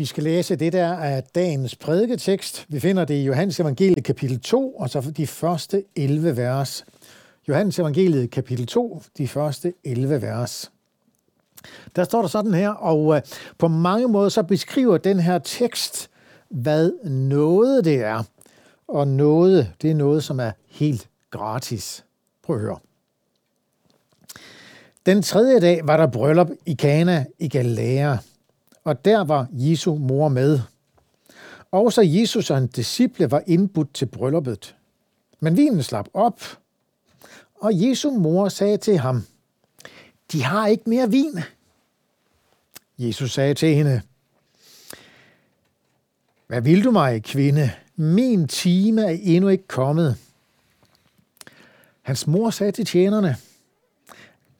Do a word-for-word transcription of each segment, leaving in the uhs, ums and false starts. Vi skal læse det, der af dagens prædiketekst. Vi finder det i Johannes Evangeliet kapitel to, og så de første elleve vers. Johannes Evangeliet kapitel to, de første elleve vers. Der står der sådan her, og på mange måder så beskriver den her tekst, hvad noget det er. Og noget, det er noget, som er helt gratis. Prøv at høre. Den tredje dag var der bryllup i Kana i Galilæa, og der var Jesu mor med. Også Jesus og hans disciple var indbudt til brylluppet. Men vinen slap op, og Jesu mor sagde til ham, de har ikke mere vin. Jesus sagde til hende, hvad vil du mig, kvinde? Min time er endnu ikke kommet. Hans mor sagde til tjenerne,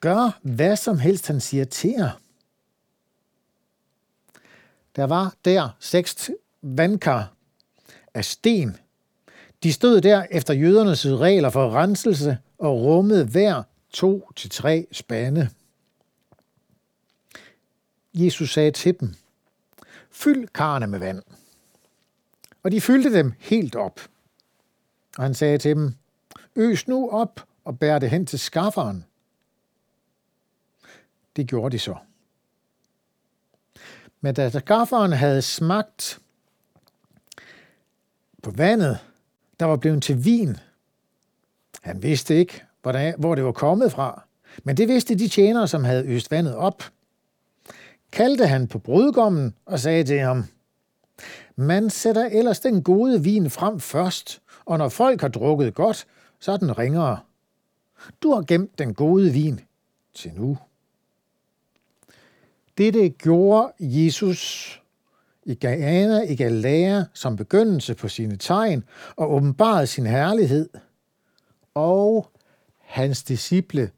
gør hvad som helst, han siger til jer. Der var der seks vandkar af sten. De stod der efter jødernes regler for renselse og rummede hver to til tre spande. Jesus sagde til dem, fyld karrene med vand. Og de fyldte dem helt op. Og han sagde til dem, øs nu op og bær det hen til skafferen. Det gjorde de så. Men da skafferen havde smagt på vandet, der var blevet til vin. Han vidste ikke, hvor det var kommet fra, men det vidste de tjenere, som havde øst vandet op. Kaldte han på brudgommen og sagde til ham, man sætter ellers den gode vin frem først, og når folk har drukket godt, så er den ringere. Du har gemt den gode vin til nu. Dette gjorde Jesus i Kana i Galilæa som begyndelse på sine tegn og åbenbarede sin herlighed, og hans disciple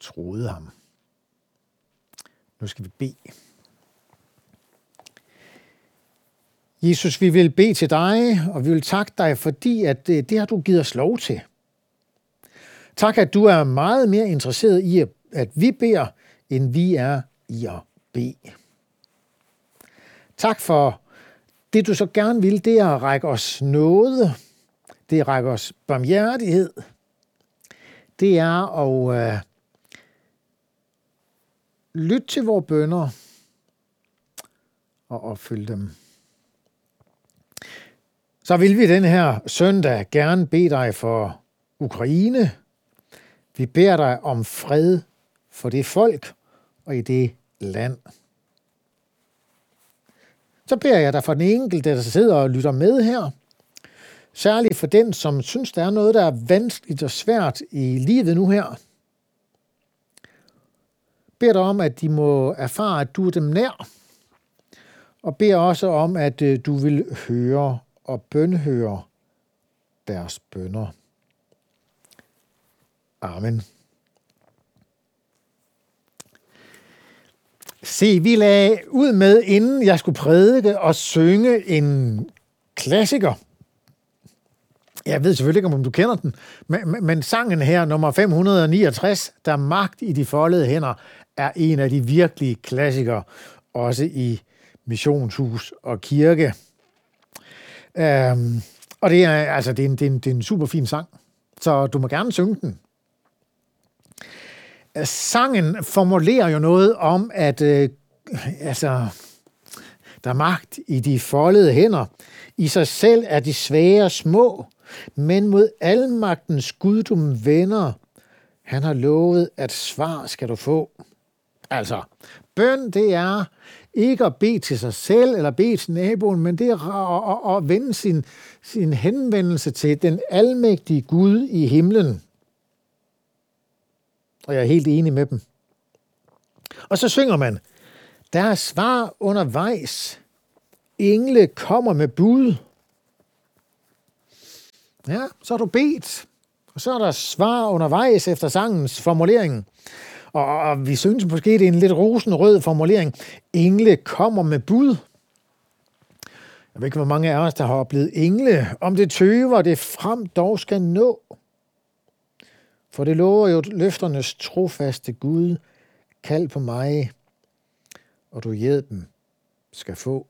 troede ham. Nu skal vi bede. Jesus, vi vil bede til dig, og vi vil takke dig, fordi at det, det har du givet os lov til. Tak, at du er meget mere interesseret i, at vi beder, end vi er i at bede. Tak for det, du så gerne vil, det er at række os nåde, det er at række os barmhjertighed, det er at øh, lytte til vores bønner og opfylde dem. Så vil vi den her søndag gerne bede dig for Ukraine. Vi beder dig om fred for det folk og i det land. Så beder jeg dig for den enkelte, der sidder og lytter med her. Særligt for den, som synes, der er noget, der er vanskeligt og svært i livet nu her. Beder dig om, at de må erfare, at du er dem nær. Og beder også om, at du vil høre og bønhøre deres bønner. Amen. Se, vi lagde ud med, inden jeg skulle prædike og synge en klassiker. Jeg ved selvfølgelig ikke, om du kender den, men, men sangen her, nummer fem hundrede niogtres, der er magt i de foldede hænder, er en af de virkelige klassikere, også i missionshus og kirke. Øhm, og det er, altså, det er, en, det, er en, det er en super fin sang, så du må gerne synge den. Sangen formulerer jo noget om, at øh, altså, der er magt i de foldede hænder. I sig selv er de svære små, men mod almagtens Gud, du vender. Han har lovet, at svar skal du få. Altså, bøn, det er ikke at bede til sig selv eller bede til naboen, men det er at, at, at vende sin, sin henvendelse til den almægtige Gud i himlen. Og jeg er helt enig med dem. Og så synger man, der er svar undervejs. Engle kommer med bud. Ja, så er du bedt. Og så er der svar undervejs efter sangens formulering. Og vi synes måske, det er en lidt rosenrød formulering. Engle kommer med bud. Jeg ved ikke, hvor mange af os, der har oplevet engle. Om det tøver, det frem dog skal nå. For det lover jo løfternes trofaste Gud. Kald på mig, og du hjælpen skal få.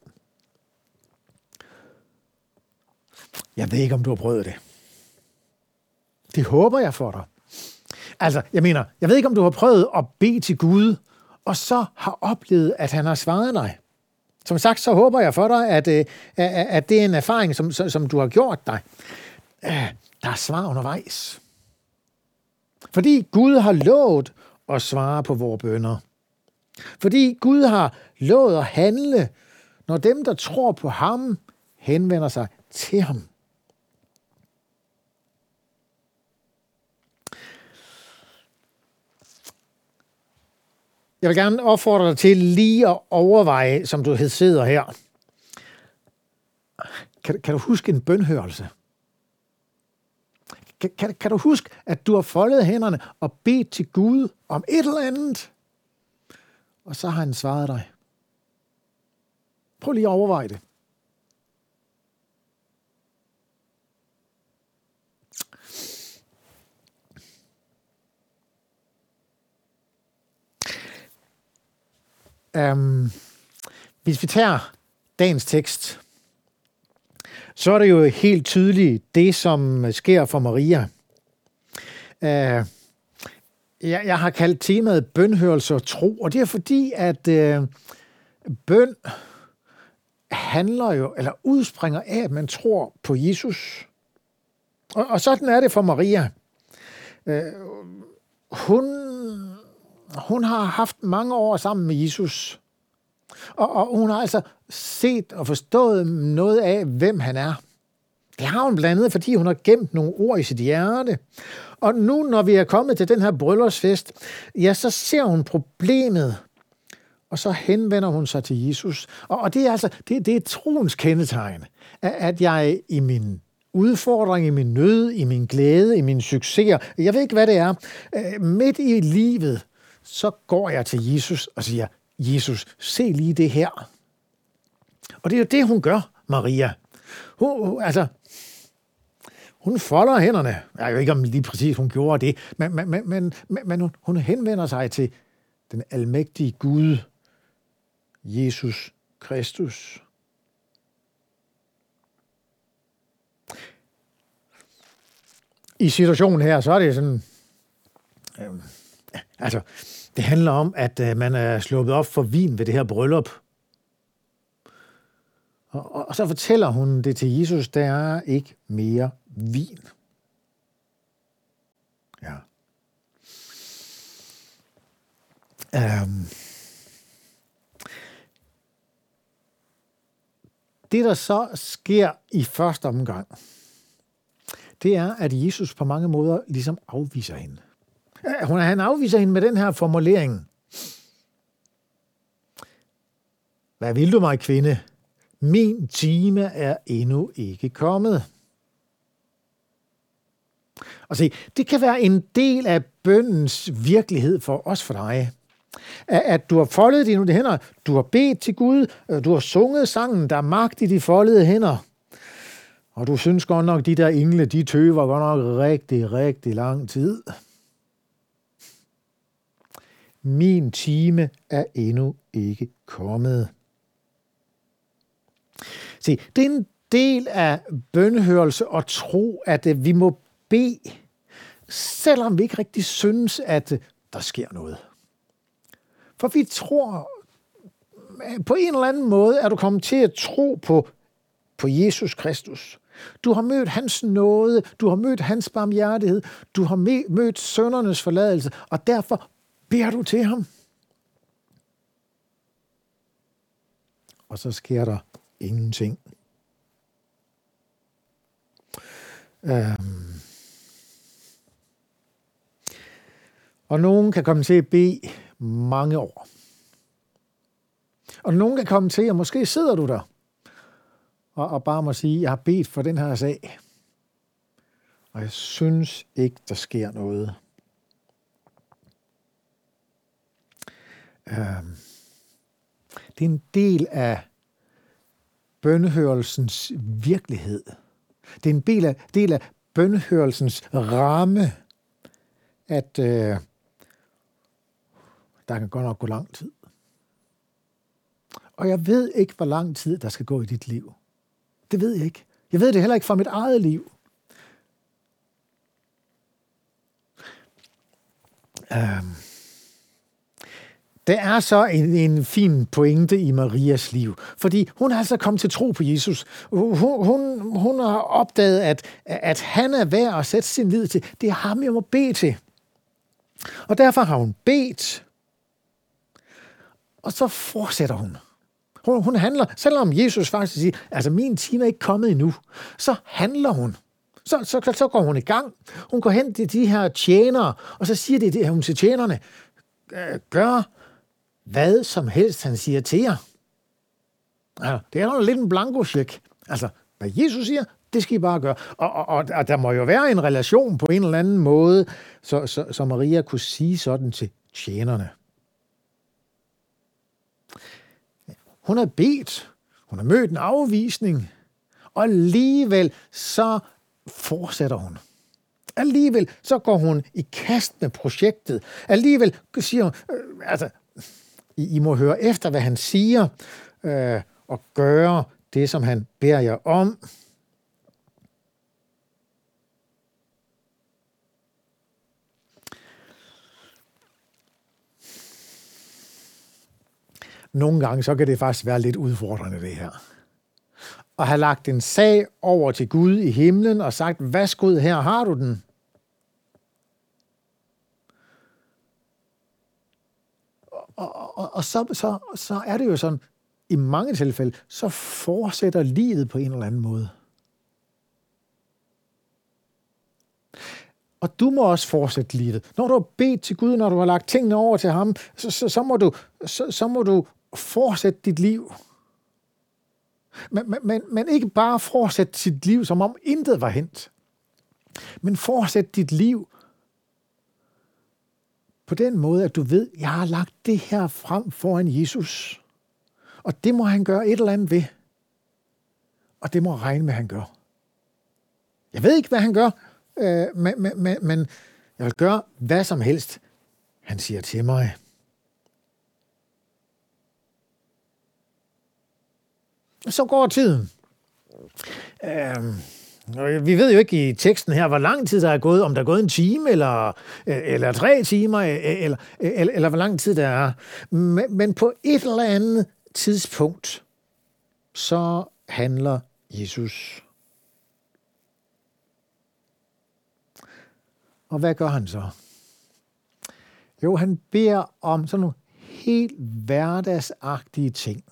Jeg ved ikke, om du har prøvet det. Det håber jeg for dig. Altså, jeg mener, jeg ved ikke, om du har prøvet at bede til Gud, og så har oplevet, at han har svaret dig. Som sagt, så håber jeg for dig, at, at det er en erfaring, som, som du har gjort dig. Der er svar undervejs. Fordi Gud har lovet at svare på vores bønner. Fordi Gud har lovet at handle, når dem, der tror på ham, henvender sig til ham. Jeg vil gerne opfordre dig til lige at overveje, som du sidder her. Kan, kan du huske en bønhørelse? Kan, kan, kan du huske, at du har foldet hænderne og bedt til Gud om et eller andet? Og så har han svaret dig. Prøv lige at overveje det. Um, hvis vi tager dagens tekst, så er det jo helt tydeligt det, som sker for Maria. Uh, Jeg, jeg har kaldt temaet bønhørelse og tro, og det er fordi, at øh, bøn handler jo, eller udspringer af, at man tror på Jesus. Og, og sådan er det for Maria. Øh, hun, hun har haft mange år sammen med Jesus, og, og hun har altså set og forstået noget af, hvem han er. Det har hun blandt andet, fordi hun har gemt nogle ord i sit hjerte. Og nu, når vi er kommet til den her bryllupsfest, ja, så ser hun problemet, og så henvender hun sig til Jesus. Og, og det er altså det, det er troens kendetegn, at jeg i min udfordring, i min nød, i min glæde, i mine succeser, jeg ved ikke, hvad det er, midt i livet, så går jeg til Jesus og siger, Jesus, se lige det her. Og det er jo det, hun gør, Maria. Hun, altså, hun folder hænderne. Jeg ved ikke, om lige præcis hun gjorde det, men, men, men, men, men hun, hun henvender sig til den almægtige Gud, Jesus Kristus. I situationen her, så er det sådan, øh, altså, det handler om, at øh, man er sluppet op for vin ved det her bryllup. Og så fortæller hun det til Jesus, der er ikke mere vin. Ja. Øhm. Det, der så sker i første omgang, det er, at Jesus på mange måder ligesom afviser hende. Han afviser hende med den her formulering. Hvad vil du mig, kvinde? Min time er endnu ikke kommet. Og se, det kan være en del af bønnens virkelighed for os for dig. At du har foldet dine hænder, du har bedt til Gud, du har sunget sangen, der er magt i de foldede hænder. Og du synes godt nok, de der engle, de tøver godt nok rigtig, rigtig lang tid. Min time er endnu ikke kommet. Se, det er en del af bønhørelse og tro, at vi må bede, selvom vi ikke rigtig synes, at der sker noget. For vi tror, på en eller anden måde er du kommet til at tro på, på Jesus Kristus. Du har mødt hans nåde, du har mødt hans barmhjertighed, du har mødt syndernes forladelse, og derfor beder du til ham. Og så sker der ingenting. Øhm. Og nogen kan komme til at bede mange år. Og nogen kan komme til, og måske sidder du der, og, og bare må sige, jeg har bedt for den her sag, og jeg synes ikke, der sker noget. Øhm. Det er en del af bønhørelsens virkelighed. Det er en del af, del af bønhørelsens ramme, at øh, der kan godt nok gå lang tid. Og jeg ved ikke, hvor lang tid der skal gå i dit liv. Det ved jeg ikke. Jeg ved det heller ikke fra mit eget liv. Øhm. Der er så en, en fin pointe i Marias liv, fordi hun har altså kommet til tro på Jesus. Hun, hun, hun har opdaget, at, at han er værd at sætte sin lid til. Det er ham, jeg må bede til. Og derfor har hun bedt, og så fortsætter hun. Hun, hun handler, selvom Jesus faktisk siger, altså min time er ikke kommet endnu, så handler hun. Så, så, så går hun i gang. Hun går hen til de her tjenere, og så siger det, det her, hun til tjenerne, gør hvad som helst, han siger til jer. Altså, det er jo lidt en blankocheck. Altså, hvad Jesus siger, det skal I bare gøre. Og, og, og der må jo være en relation på en eller anden måde, så, så, så Maria kunne sige sådan til tjenerne. Hun har bedt, hun har mødt en afvisning, og alligevel så fortsætter hun. Alligevel så går hun i kast med projektet. Alligevel siger hun, øh, altså, I, I må høre efter, hvad han siger, øh, og gøre det, som han beder jer om. Nogle gange, så kan det faktisk være lidt udfordrende, det her. Og have lagt en sag over til Gud i himlen og sagt, vask ud, her har du den. Og, og, og så, så, så er det jo sådan, i mange tilfælde, så fortsætter livet på en eller anden måde. Og du må også fortsætte livet. Når du har bedt til Gud, når du har lagt tingene over til ham, så, så, så, må, du, så, så må du fortsætte dit liv. Men, men, men ikke bare fortsætte sit liv, som om intet var hændt. Men fortsætte dit liv på den måde, at du ved, jeg har lagt det her frem foran Jesus. Og det må han gøre et eller andet ved. Og det må regne med, han gør. Jeg ved ikke, hvad han gør, øh, men, men, men jeg vil gøre hvad som helst, han siger til mig. Så går tiden. Øh, vi ved jo ikke i teksten her, hvor lang tid der er gået, om der er gået en time, eller, eller tre timer, eller, eller, eller hvor lang tid der er. Men, men på et eller andet tidspunkt, så handler Jesus. Og hvad gør han så? Jo, han beder om sådan nogle helt hverdagsagtige ting.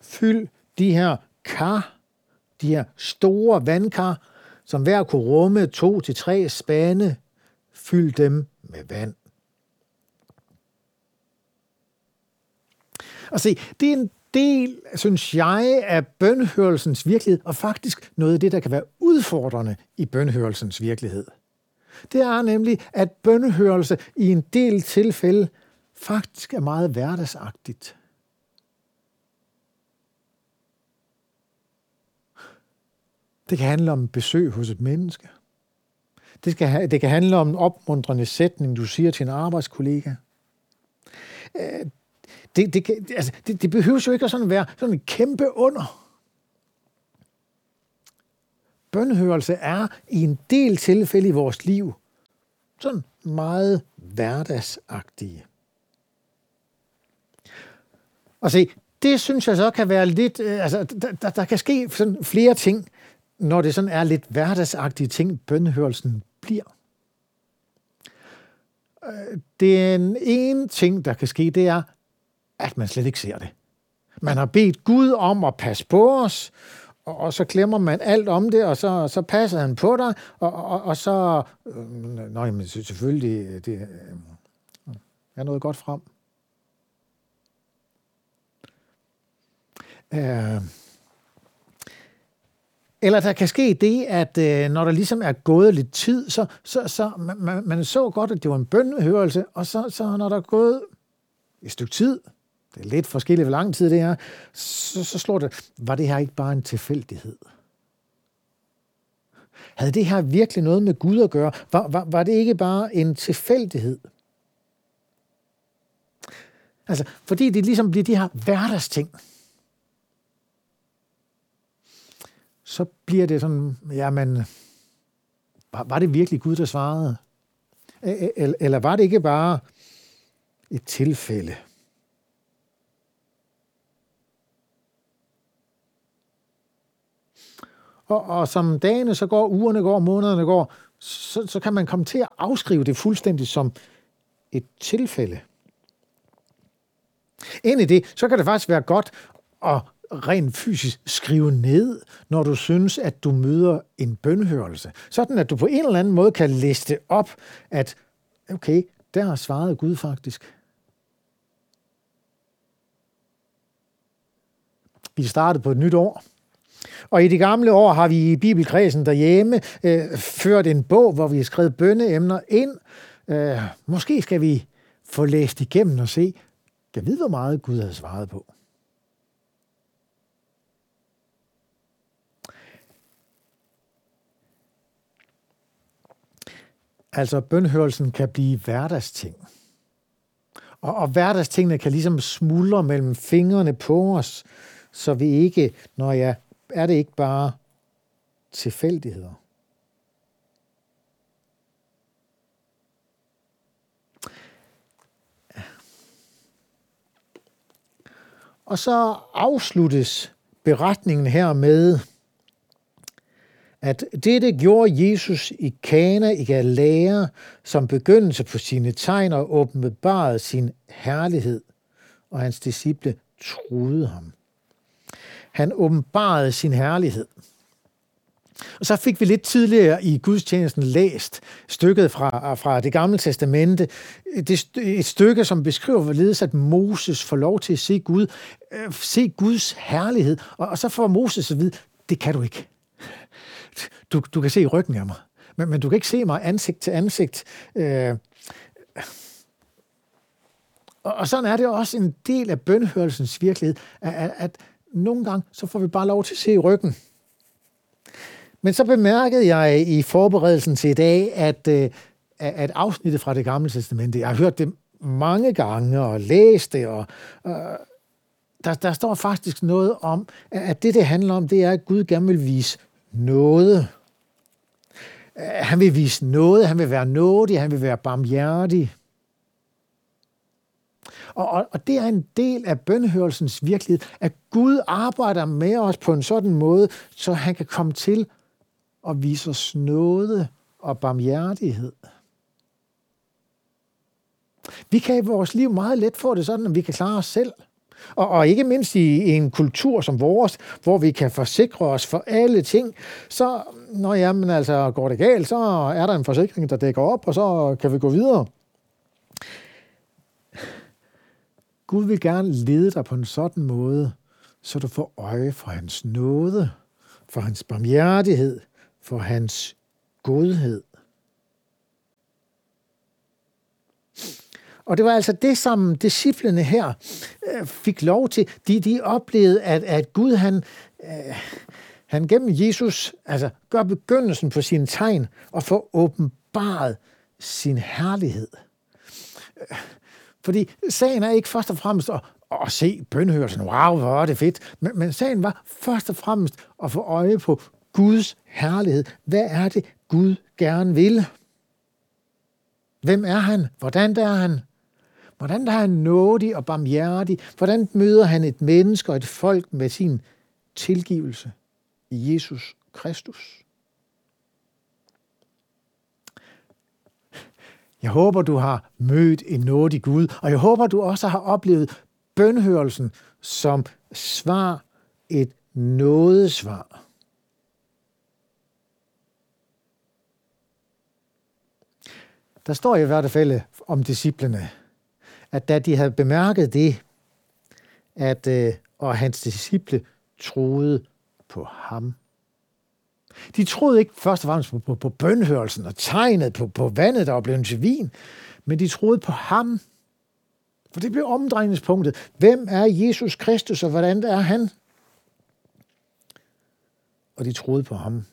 Fyld de her kar, de her store vandkar, som hver kunne rumme to til tre spande, fyld dem med vand. Og se, det er en del, synes jeg, af bønhørelsens virkelighed, og faktisk noget af det, der kan være udfordrende i bønhørelsens virkelighed. Det er nemlig, at bønhørelse i en del tilfælde faktisk er meget hverdagsagtigt. Det kan handle om besøg hos et menneske. Det, skal, det kan handle om en opmuntrende sætning, du siger til en arbejdskollega. Det, det, altså, det, det behøver jo ikke at sådan være sådan en kæmpe under. Bønhørelse er i en del tilfælde i vores liv sådan meget hverdagsagtige. Og se, det synes jeg så kan være lidt... Altså, der, der, der kan ske sådan flere ting, når det sådan er lidt hverdagsagtige ting, bønhørelsen bliver. Den ene ting, der kan ske, det er, at man slet ikke ser det. Man har bedt Gud om at passe på os, og, og så glemmer man alt om det, og så, så passer han på dig, og, og, og så... Øh, nej, men selvfølgelig, det øh, er noget godt frem. Øh... Eller der kan ske det, at øh, når der ligesom er gået lidt tid, så, så, så man, man så godt, at det var en bønnehørelse, og så, så når der er gået et stykke tid, det er lidt forskelligt, hvor lang tid det er, så, så slår det, var det her ikke bare en tilfældighed? Havde det her virkelig noget med Gud at gøre? Var, var, var det ikke bare en tilfældighed? Altså, fordi det ligesom bliver de her hverdagsting. så bliver det sådan, jamen, var det virkelig Gud, der svarede? Eller var det ikke bare et tilfælde? Og, og som dagene så går, ugerne går, månederne går, så, så kan man komme til at afskrive det fuldstændig som et tilfælde. Ind i det, så kan det faktisk være godt at rent fysisk skrive ned, når du synes, at du møder en bønhørelse. Sådan, at du på en eller anden måde kan liste op, at okay, der har svaret Gud faktisk. Vi startede på et nyt år. Og i de gamle år har vi i bibelkredsen derhjemme øh, ført en bog, hvor vi har skrevet bønneemner ind. Øh, måske skal vi få læst igennem og se, jeg ved, hvor meget Gud havde svaret på. Altså, bønhørelsen kan blive hverdagsting. Og, og hverdagstingene kan ligesom smuldre mellem fingrene på os, så vi ikke, når jeg er det ikke bare tilfældigheder. Og så afsluttes beretningen her med, at dette gjorde Jesus i Kana i Galilæa som begyndelse på sine tegn og åbenbarede sin herlighed, og hans disciple troede ham. Han åbenbarede sin herlighed. Og så fik vi lidt tidligere i gudstjenesten læst stykket fra, fra det gamle testamente. Det, et stykke, som beskriver, hvorledes at Moses får lov til at se Gud, øh, se Guds herlighed. Og, og så får Moses at vide, det kan du ikke. Du, du kan se ryggen af mig, men, men du kan ikke se mig ansigt til ansigt. Øh, og, og sådan er det også en del af bønhørelsens virkelighed, at, at nogle gange så får vi bare lov til at se ryggen. Men så bemærkede jeg i forberedelsen til i dag, at, at afsnittet fra det gamle testamente, jeg har hørt det mange gange og læst det, og øh, der, der står faktisk noget om, at det, det handler om, det er, at Gud gerne vil vise noget. Han vil vise noget, han vil være nådig, han vil være barmhjertig. Og, og, og det er en del af bønhørelsens virkelighed, at Gud arbejder med os på en sådan måde, så han kan komme til og vise os nåde og barmhjertighed. Vi kan i vores liv meget let få det sådan, at vi kan klare os selv. Og, og ikke mindst i, i en kultur som vores, hvor vi kan forsikre os for alle ting, så når jamen, altså, går det galt, så er der en forsikring, der dækker op, og så kan vi gå videre. Gud vil gerne lede dig på en sådan måde, så du får øje for hans nåde, for hans barmhjertighed, for hans godhed. Og det var altså det, som disciplene her fik lov til. De, de oplevede, at, at Gud han, han gennem Jesus altså, gør begyndelsen på sine tegn og får åbenbaret sin herlighed. Fordi sagen er ikke først og fremmest at, at se bønhørelsen, wow, hvor er det fedt, men, men sagen var først og fremmest at få øje på Guds herlighed. Hvad er det, Gud gerne vil? Hvem er han? Hvordan er han? Hvordan er han nådig og barmhjertig? Hvordan møder han et menneske og et folk med sin tilgivelse i Jesus Kristus? Jeg håber, du har mødt en nådig Gud, og jeg håber, du også har oplevet bønhørelsen som svar, et nådesvar. Der står i hvert fald om disciplene, at da de havde bemærket det, at og hans disciple troede på ham. De troede ikke først og fremmest på, på, på bønhørelsen og tegnet på, på vandet, der var blevet til vin, men de troede på ham. For det blev omdrejningspunktet. Hvem er Jesus Kristus, og hvordan er han? Og de troede på ham.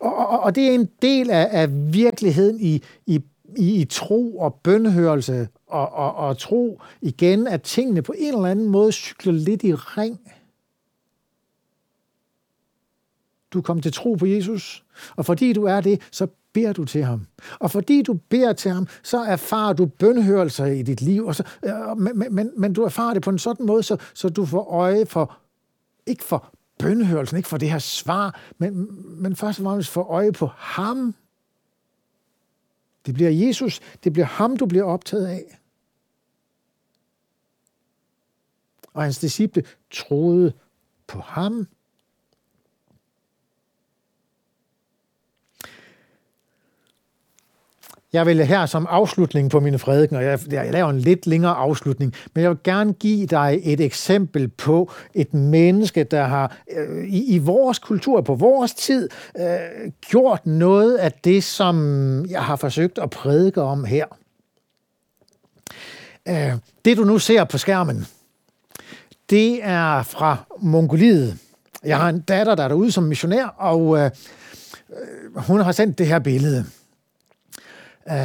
Og, og, og det er en del af, af virkeligheden i, i, i, i tro og bønhørelse og, og, og tro igen, at tingene på en eller anden måde cykler lidt i ring. Du kom til tro på Jesus, og fordi du er det, så beder du til ham. Og fordi du beder til ham, så erfarer du bønhørelser i dit liv, og så, men, men, men du erfarer det på en sådan måde, så, så du får øje for, ikke for bønhørelsen, ikke for det her svar, men, men først og fremmest får øje på ham. Det bliver Jesus, det bliver ham, du bliver optaget af. Og hans disciple troede på ham. Jeg vil her som afslutning på mine prædikener, jeg, jeg laver en lidt længere afslutning, men jeg vil gerne give dig et eksempel på et menneske, der har øh, i, i vores kultur, på vores tid, øh, gjort noget af det, som jeg har forsøgt at prædike om her. Øh, det du nu ser på skærmen, det er fra Mongoliet. Jeg har en datter, der er derude som missionær, og øh, hun har sendt det her billede. Uh,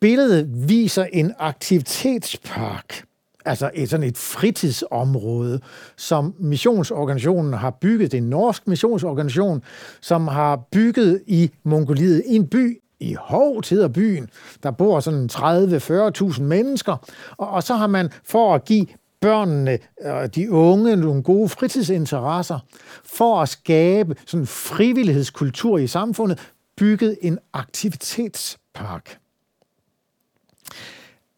billedet viser en aktivitetspark, altså et, sådan et fritidsområde, som missionsorganisationen har bygget. Det er en norsk missionsorganisation, som har bygget i Mongoliet, en by i Hovd hedder byen. Der bor sådan tredive til fyrre tusind mennesker, og, og så har man for at give børnene og de unge nogle gode fritidsinteresser, for at skabe sådan en frivillighedskultur i samfundet, bygget en aktivitetspark. Park.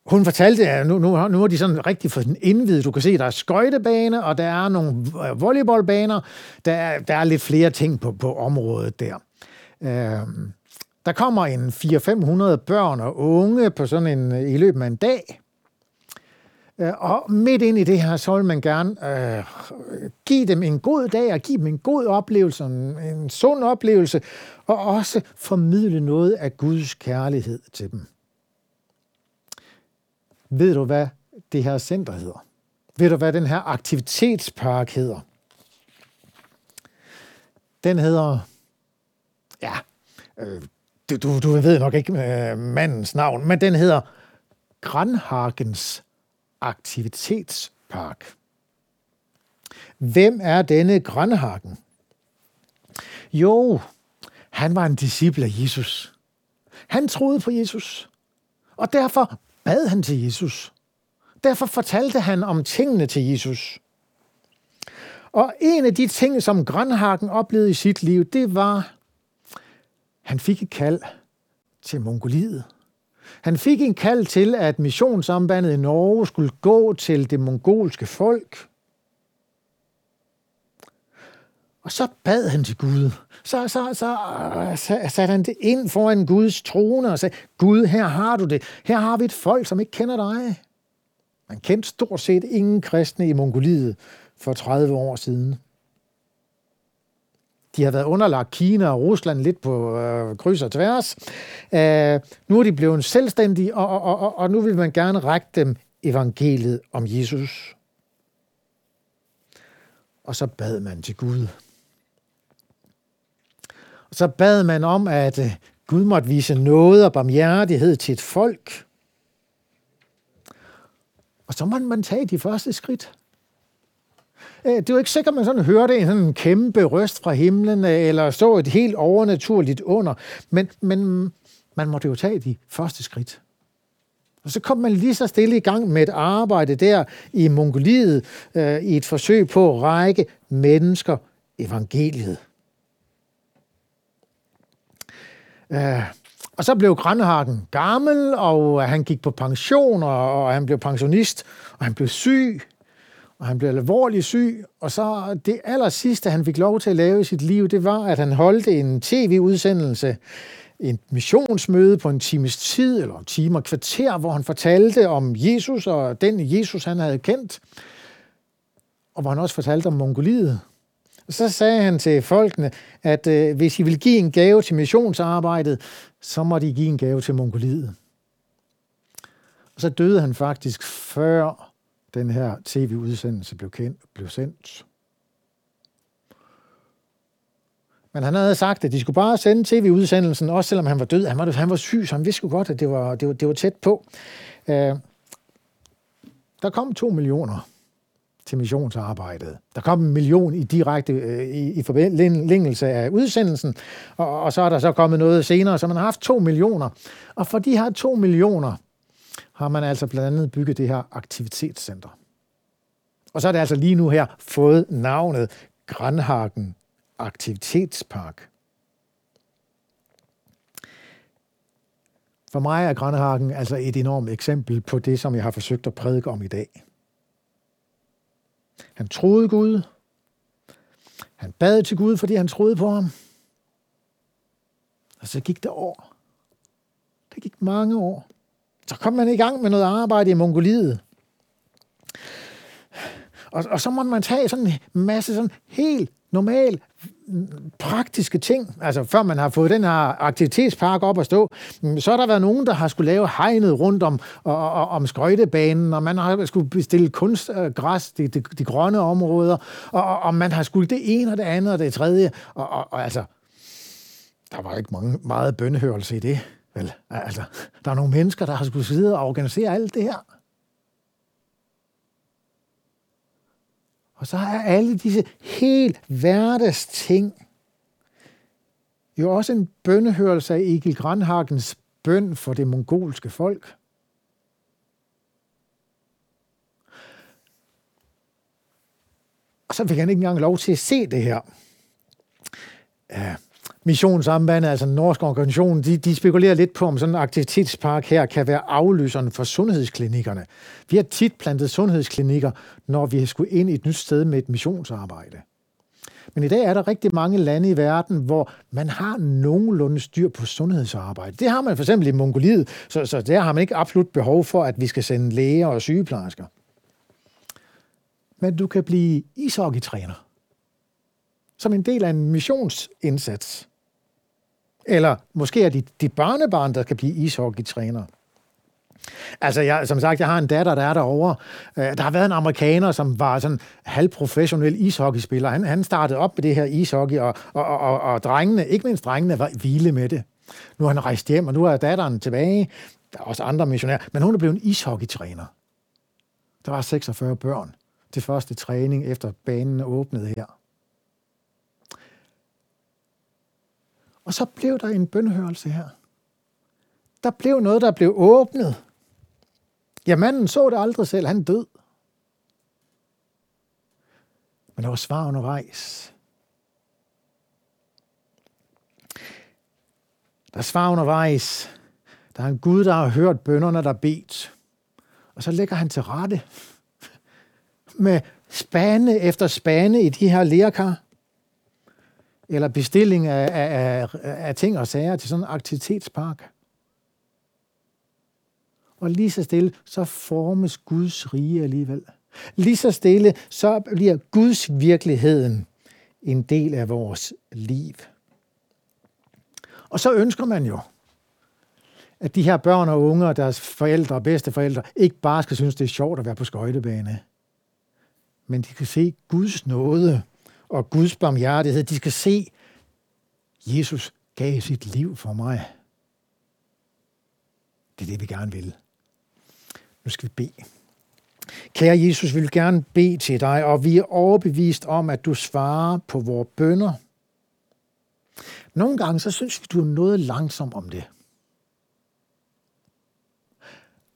Hun fortalte, at nu, nu, nu er de sådan rigtig for den indvidet. Du kan se, der er skøjtebane, og der er nogle volleyballbaner. Der er, der er lidt flere ting på, på området der. Øhm, der kommer en fire til fem hundrede børn og unge på sådan en, i løbet af en dag. Øh, og midt ind i det her, så vil man gerne øh, give dem en god dag, og give dem en god oplevelse, en, en sund oplevelse, og også formidle noget af Guds kærlighed til dem. Ved du, hvad det her center hedder? Ved du, hvad den her aktivitetspark hedder? Den hedder... Ja, øh, du, du, du ved nok ikke øh, mandens navn, men den hedder Grønnehagens aktivitetspark. Hvem er denne Grønnehagen? Jo... Han var en disciple af Jesus. Han troede på Jesus, og derfor bad han til Jesus. Derfor fortalte han om tingene til Jesus. Og en af de ting, som Grønnehagen oplevede i sit liv, det var, han fik et kald til Mongoliet. Han fik en kald til, at missionssambandet i Norge skulle gå til det mongolske folk. Og så bad han til Gud. Så, så, så, så satte han det ind foran Guds trone og sagde, Gud, her har du det. Her har vi et folk, som ikke kender dig. Man kendte stort set ingen kristne i Mongoliet for tredive år siden. De har været underlagt Kina og Rusland lidt på øh, kryds og tværs. Æh, nu er de blevet selvstændige, og, og, og, og nu vil man gerne række dem evangeliet om Jesus. Og så bad man til Gud. Så bad man om, at Gud måtte vise noget og barmhjertighed til et folk. Og så måtte man tage de første skridt. Det var ikke sikkert, at man sådan hørte en sådan kæmpe røst fra himlen, eller så et helt overnaturligt under. Men, men man måtte jo tage de første skridt. Og så kom man lige så stille i gang med et arbejde der i Mongoliet, øh, i et forsøg på at række mennesker evangeliet. Uh, og så blev Grønnehagen gammel, og han gik på pension, og, og han blev pensionist, og han blev syg, og han blev alvorlig syg. Og så det aller sidste, han fik lov til at lave i sit liv, det var, at han holdte en tv-udsendelse, et missionsmøde på en times tid, eller en time og kvarter, hvor han fortalte om Jesus, og den Jesus, han havde kendt, og hvor han også fortalte om Mongoliet. Så sagde han til folkene, at øh, hvis I vil give en gave til missionsarbejdet, så må de give en gave til Mongoliet. Og så døde han faktisk, før den her tv-udsendelse blev, kendt, blev sendt. Men han havde sagt, at de skulle bare sende tv-udsendelsen, også selvom han var død. Han var, han var syg, så han vidste godt, at det var, det var, det var tæt på. Øh, der kom to millioner til missionsarbejdet. Der kom en million i direkte øh, i, i forlængelse af udsendelsen, og, og så er der så kommet noget senere, så man har haft to millioner. Og for de her to millioner har man altså blandt andet bygget det her aktivitetscenter. Og så er det altså lige nu her fået navnet Grønnehagens aktivitetspark. For mig er Grønnehagen altså et enormt eksempel på det, som jeg har forsøgt at prædike om i dag. Han troede Gud. Han bad til Gud, fordi han troede på ham. Og så gik der år. Der gik mange år. Så kom man i gang med noget arbejde i Mongoliet. Og, og så måtte man tage sådan en masse sådan helt normale, praktiske ting. Altså, før man har fået den her aktivitetspark op at stå, så har der været nogen, der har skulle lave hegnet rundt om, og, og, om skøjtebanen, og man har skulle bestille kunstgræs, de, de, de grønne områder, og, og man har skulle det ene og det andet og det tredje. Og, og, og altså, der var ikke mange, meget bønhørelse i det, vel? Altså, der er nogle mennesker, der har skulle sidde og organisere alt det her. Og så er alle disse helt hverdags ting jo også en bønnehørelse af Egil Grønnehagens bøn for det mongolske folk. Og så fik han ikke engang lov til at se det her. Uh, Missionssambandet, altså den norske organisation, de, de spekulerer lidt på, om sådan en aktivitetspark her kan være afløseren for sundhedsklinikkerne. Vi har tit plantet sundhedsklinikker, når vi skulle ind i et nyt sted med et missionsarbejde. Men i dag er der rigtig mange lande i verden, hvor man har nogenlunde styr på sundhedsarbejde. Det har man for eksempel i Mongoliet, så, så der har man ikke absolut behov for, at vi skal sende læger og sygeplejersker. Men du kan blive ishockeytræner som en del af en missionsindsats. Eller måske er det dit børnebarn, der kan blive ishockeytræner. Altså, jeg, som sagt, jeg har en datter, der er derovre. Der har været en amerikaner, som var sådan halvprofessionel ishockeyspiller. Han, han startede op med det her ishockey, og, og, og, og drengene, ikke mindst drengene, var vilde med det. Nu er han rejst hjem, og nu er datteren tilbage. Der er også andre missionærer, men hun er blevet en ishockeytræner. Der var seksogfyrre børn til første træning, efter banen åbnede her. Og så blev der en bønhørelse her. Der blev noget, der blev åbnet. Ja, manden så det aldrig selv. Han død. Men der var svar undervejs. Der er svar undervejs. Der er en Gud, der har hørt bønnerne, der bedt. Og så lægger han til rette med spande efter spande i de her lerkar. Eller bestilling af, af, af, af ting og sager til sådan en aktivitetspark. Og lige så stille, så formes Guds rige alligevel. Lige så stille, så bliver Guds virkeligheden en del af vores liv. Og så ønsker man jo, at de her børn og unge og deres forældre og bedsteforældre ikke bare skal synes, det er sjovt at være på skøjtebane, men de kan se Guds nåde og Guds barmhjertighed. De skal se, Jesus gav sit liv for mig. Det er det, vi gerne vil. Nu skal vi bede. Kære Jesus, vi vil gerne bede til dig, og vi er overbevist om, at du svarer på vores bønner. Nogle gange, så synes vi, du er noget langsom om det.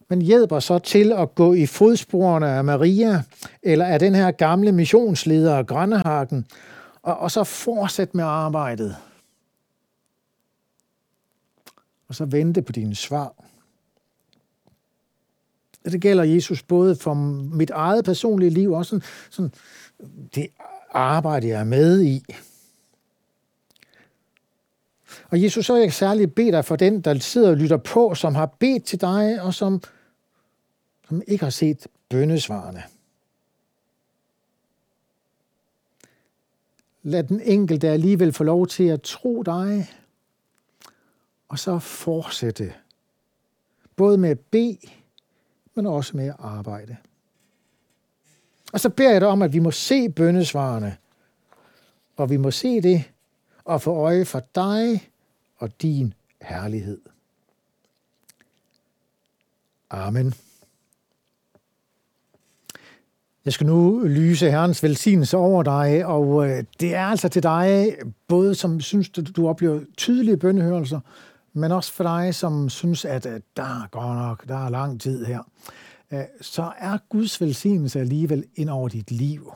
Men hjælper så til at gå i fodsporene af Maria, eller af den her gamle missionsleder Grønnehagen, og, og så fortsæt med arbejdet. Og så vente på dine svar. Det gælder, Jesus, både for mit eget personlige liv, og sådan, sådan det arbejde, jeg er med i. Og Jesus, så vil jeg særligt bede dig for den, der sidder og lytter på, som har bedt til dig, og som som ikke har set bønnesvarene. Lad den enkelte alligevel få lov til at tro dig, og så fortsætte. Både med at bede, men også med at arbejde. Og så beder jeg dig om, at vi må se bønnesvarene, og vi må se det, og få øje for dig og din herlighed. Amen. Jeg skal nu lyse Herrens velsignelse over dig, og det er altså til dig, både som synes, at du oplever tydelige bønnehørelser, men også for dig, som synes, at der går nok, der er lang tid her. Så er Guds velsignelse alligevel ind over dit liv.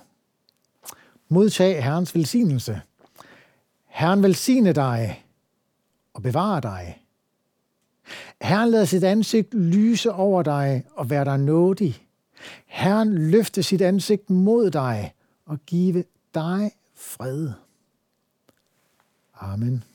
Modtag Herrens velsignelse. Herren velsigne dig og bevare dig. Herren lader sit ansigt lyse over dig og være dig nådig. Herren løfte sit ansigt mod dig og give dig fred. Amen.